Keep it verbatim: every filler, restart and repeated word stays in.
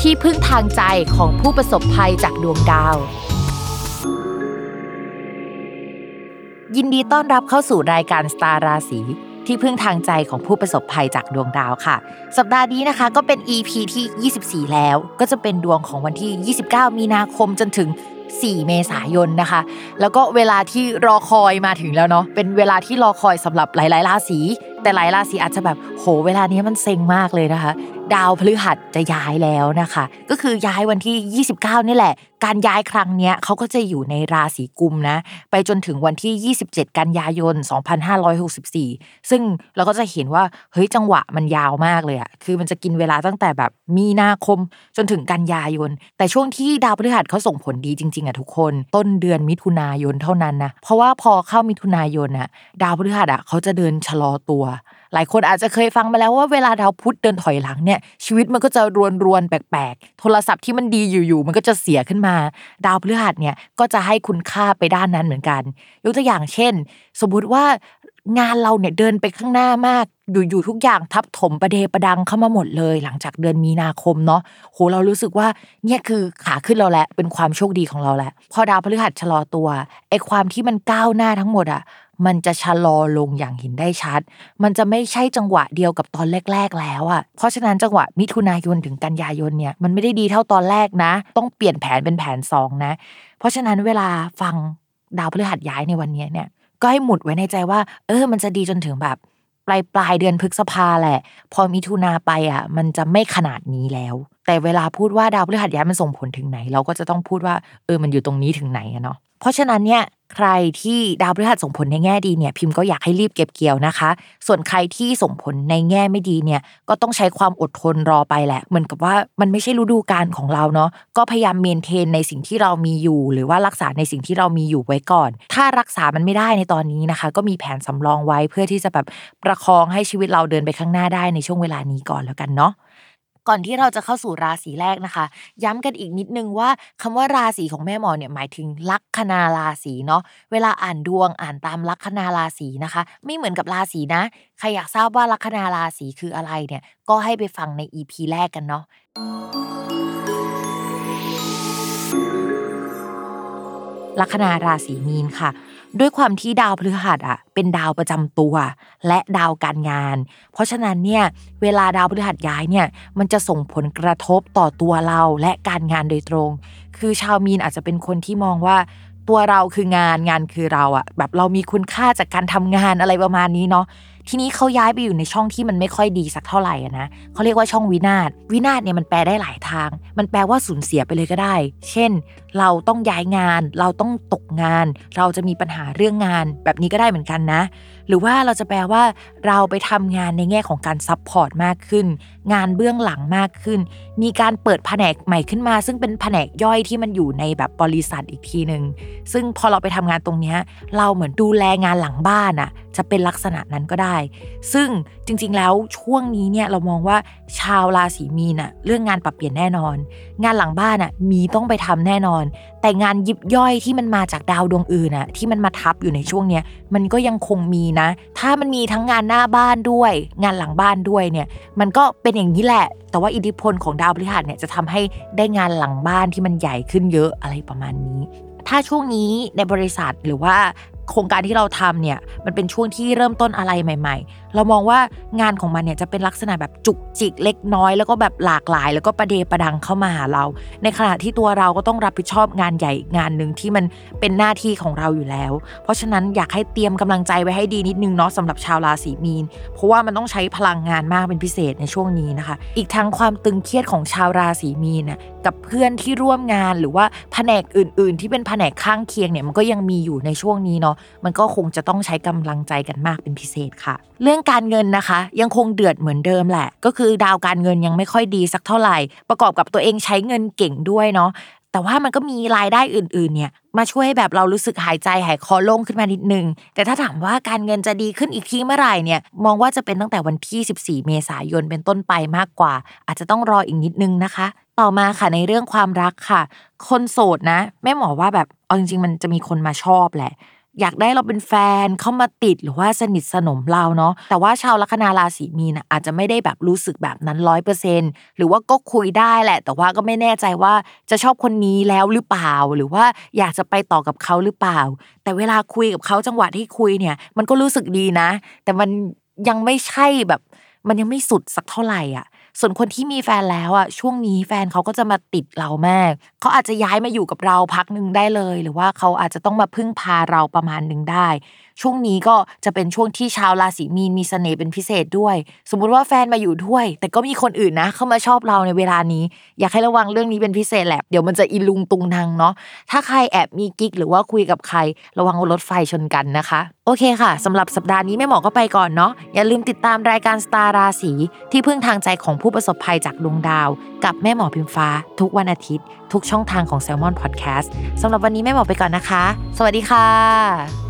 ที่พึ่งทางใจของผู้ประสบภัยจากดวงดาวยินดีต้อนรับเข้าสู่รายการสตาร์ราศีที่พึ่งทางใจของผู้ประสบภัยจากดวงดาวค่ะสัปดาห์นี้นะคะก็เป็น อี พี ที่ยี่สิบสี่แล้วก็จะเป็นดวงของวันที่ยี่สิบเก้ามีนาคมจนถึงสี่เมษายนนะคะแล้วก็เวลาที่รอคอยมาถึงแล้วเนาะเป็นเวลาที่รอคอยสำหรับหลายๆราศีแต่หลายราศีอาจจะแบบโหเวลานี้มันเซ็งมากเลยนะคะดาวพฤหัสจะย้ายแล้วนะคะก็คือย้ายวันที่ยี่สิบเก้านี่แหละการย้ายครั้งเนี้ยเขาก็จะอยู่ในราศีกุมนะไปจนถึงวันที่ยี่สิบเจ็ดกันยายนสองพันห้าร้อยหกสิบสี่ซึ่งเราก็จะเห็นว่าเฮ้ยจังหวะมันยาวมากเลยอะคือมันจะกินเวลาตั้งแต่แบบมีนาคมจนถึงกันยายนแต่ช่วงที่ดาวพฤหัสเขาส่งผลดีจริงๆอะทุกคนต้นเดือนมิถุนายนเท่านั้นนะเพราะว่าพอเข้ามิถุนายนอะดาวพฤหัสอะเขาจะเดินชะลอตัวหลายคนอาจจะเคยฟังมาแล้วว่าเวลาดาวพุธเดินถอยหลังเนี่ยชีวิตมันก็จะรวนๆแปลกๆโทรศัพท์ที่มันดีอยู่ๆมันก็จะเสียขึ้นมาดาวพฤหัสเนี่ยก็จะให้คุณค่าไปด้านนั้นเหมือนกันยกตัวอย่างเช่นสมมุติว่างานเราเนี่ยเดินไปข้างหน้ามากอยู่ๆทุกอย่างทับถมประเดประดังเข้ามาหมดเลยหลังจากเดือนมีนาคมเนาะโหเรารู้สึกว่าเนี่ยคือขาขึ้นเราแหละเป็นความโชคดีของเราแหละพอดาวพฤหัสชะลอตัวไอ้ความที่มันก้าวหน้าทั้งหมดอ่ะมันจะชะลอลงอย่างเห็นได้ชัดมันจะไม่ใช่จังหวะเดียวกับตอนแรกๆแล้วอ่ะเพราะฉะนั้นจังหวะมิถุนายนถึงกันยายนเนี่ยมันไม่ได้ดีเท่าตอนแรกนะต้องเปลี่ยนแผนเป็นแผนสองนะเพราะฉะนั้นเวลาฟังดาวพฤหัสย้ายในวันนี้เนี่ยก็ให้หมุดไว้ในใจว่าเออมันจะดีจนถึงแบบปลายปลายเดือนพฤษภาแหละพอมิถุนาไปอ่ะมันจะไม่ขนาดนี้แล้วแต่เวลาพูดว่าดาวพฤหัสย้ายมันส่งผลถึงไหนเราก็จะต้องพูดว่าเออมันอยู่ตรงนี้ถึงไหนอะเนาะเพราะฉะนั้นเนี่ยใครที่ดาวพฤหัสส่งผลในแง่ดีเนี่ยพิมพ์ก็อยากให้รีบเก็บเกี่ยวนะคะส่วนใครที่ส่งผลในแง่ไม่ดีเนี่ยก็ต้องใช้ความอดทนรอไปแหละเหมือนกับว่ามันไม่ใช่ฤดูกาลของเราเนาะก็พยายามเมนเทนในสิ่งที่เรามีอยู่หรือว่ารักษาในสิ่งที่เรามีอยู่ไว้ก่อนถ้ารักษามันไม่ได้ในตอนนี้นะคะก็มีแผนสำรองไว้เพื่อที่จะแบบประคองให้ชีวิตเราเดินไปข้างหน้าได้ในช่วงเวลานี้ก่อนแล้วกันเนาะก่อนที่เราจะเข้าสู่ราศีแรกนะคะย้ำกันอีกนิดนึงว่าคำว่าราศีของแม่หมอเนี่ยหมายถึงลัคนาราศีเนาะเวลาอ่านดวงอ่านตามลัคนาราศีนะคะไม่เหมือนกับราศีนะใครอยากทราบว่าลัคนาราศีคืออะไรเนี่ยก็ให้ไปฟังใน อี พี แรกกันเนาะลัคนาราศีมีนค่ะด้วยความที่ดาวพฤหัสอ่ะเป็นดาวประจำตัวและดาวการงานเพราะฉะนั้นเนี่ยเวลาดาวพฤหัสย้ายเนี่ยมันจะส่งผลกระทบต่อตัวเราและการงานโดยตรงคือชาวมีนอาจจะเป็นคนที่มองว่าตัวเราคืองานงานคือเราอ่ะแบบเรามีคุณค่าจากการทำงานอะไรประมาณนี้เนาะทีนี้เขาย้ายไปอยู่ในช่องที่มันไม่ค่อยดีสักเท่าไหร่นะเขาเรียกว่าช่องวินาศวินาศเนี่ยมันแปลได้หลายทางมันแปลว่าสูญเสียไปเลยก็ได้เช่นเราต้องย้ายงานเราต้องตกงานเราจะมีปัญหาเรื่องงานแบบนี้ก็ได้เหมือนกันนะหรือว่าเราจะแปลว่าเราไปทำงานในแง่ของการซัพพอร์ตมากขึ้นงานเบื้องหลังมากขึ้นมีการเปิดแผนกใหม่ขึ้นมาซึ่งเป็นแผนกย่อยที่มันอยู่ในแบบบริษัทอีกทีนึงซึ่งพอเราไปทำงานตรงนี้เราเหมือนดูแลงานหลังบ้านอะจะเป็นลักษณะนั้นก็ได้ซึ่งจริงๆแล้วช่วงนี้เนี่ยเรามองว่าชาวราศีมีนน่ะเรื่องงานปรับเปลี่ยนแน่นอนงานหลังบ้านน่ะมีต้องไปทำแน่นอนแต่งานยิบย่อยที่มันมาจากดาวดวงอื่นน่ะที่มันมาทับอยู่ในช่วงเนี้ยมันก็ยังคงมีนะถ้ามันมีทั้งงานหน้าบ้านด้วยงานหลังบ้านด้วยเนี่ยมันก็เป็นอย่างนี้แหละแต่ว่าอิทธิพลของดาวพฤหัสเนี่ยจะทำให้ได้งานหลังบ้านที่มันใหญ่ขึ้นเยอะอะไรประมาณนี้ถ้าช่วงนี้ในบริษัทหรือว่า โครงการที่เราทำเนี่ยมันเป็นช่วงที่เริ่มต้นอะไรใหม่ๆเรามองว่างานของมันเนี่ยจะเป็นลักษณะแบบจุกจิกเล็กน้อยแล้วก็แบบหลากหลายแล้วก็ประเดประดังเข้ามาหาเราในขณะที่ตัวเราก็ต้องรับผิดชอบงานใหญ่งานนึงที่มันเป็นหน้าที่ของเราอยู่แล้วเพราะฉะนั้นอยากให้เตรียมกำลังใจไว้ให้ดีนิดนึงเนาะสำหรับชาวราศีมีนเพราะว่ามันต้องใช้พลังงานมากเป็นพิเศษในช่วงนี้นะคะอีกทั้งความตึงเครียดของชาวราศีมีนนะกับเพื่อนที่ร่วมงานหรือว่าแผนกอื่นๆที่เป็นแผนกข้างเคียงเนี่ยมันก็ยังมีอยู่ในช่วงนี้เนาะมันก็คงจะต้องใช้กำลังใจกันมากเป็นพิเศษค่ะเรื่องการเงินนะคะยังคงเดือดเหมือนเดิมแหละก็คือดาวการเงินยังไม่ค่อยดีสักเท่าไหร่ประกอบกับตัวเองใช้เงินเก่งด้วยเนาะแต่ว่ามันก็มีรายได้อื่นๆเนี่ยมาช่วยให้แบบเรารู้สึกหายใจหายคอโล่งขึ้นมานิดนึงแต่ถ้าถามว่าการเงินจะดีขึ้นอีกทีเมื่อไหร่เนี่ยมองว่าจะเป็นตั้งแต่วันที่สิบสี่เมษายนเป็นต้นไปมากกว่าอาจจะต้องรออีกนิดนึงนะคะต่อมาค่ะในเรื่องความรักค่ะคนโสดนะแม่หมอว่าแบบเอาจริงๆมันจะมีคนมาชอบแหละอยากได้เราเป็นแฟนเข้ามาติดหรือว่าสนิทสนมเราเนาะแต่ว่าชาวลัคนาราศีมีนนะอาจจะไม่ได้แบบรู้สึกแบบนั้น ร้อยเปอร์เซ็นต์ หรือว่าก็คุยได้แหละแต่ว่าก็ไม่แน่ใจว่าจะชอบคนนี้แล้วหรือเปล่าหรือว่าอยากจะไปต่อกับเขาหรือเปล่าแต่เวลาคุยกับเขาจังหวะที่คุยเนี่ยมันก็รู้สึกดีนะแต่มันยังไม่ใช่แบบมันยังไม่สุดสักเท่าไหร่อ่ะส่วนคนที่มีแฟนแล้วอ่ะช่วงนี้แฟนเขาก็จะมาติดเรามากเขาอาจจะย้ายมาอยู่กับเราพักนึงได้เลยหรือว่าเขาอาจจะต้องมาพึ่งพาเราประมาณนึงได้ช่วงนี้ก็จะเป็นช่วงที่ชาวราศีมีนมีเสน่ห์เป็นพิเศษด้วยสมมุติว่าแฟนมาอยู่ด้วยแต่ก็มีคนอื่นนะเข้ามาชอบเราในเวลานี้อยากให้ระวังเรื่องนี้เป็นพิเศษแหละเดี๋ยวมันจะอีลุงตุงนังเนาะถ้าใครแอบมีกิ๊กหรือว่าคุยกับใครระวังรถไฟชนกันนะคะโอเคค่ะสำหรับสัปดาห์นี้แม่หมอก็ไปก่อนเนาะอย่าลืมติดตามรายการสตาร์ราศีที่พึ่งทางใจของผู้ประสบภัยจากดวงดาวกับแม่หมอพิมฟ้าทุกวันอาทิตย์ทุกช่องทางของ Salmon Podcast สำหรับวันนี้แม่หมอไปก่อนนะคะสวัสดีค่ะ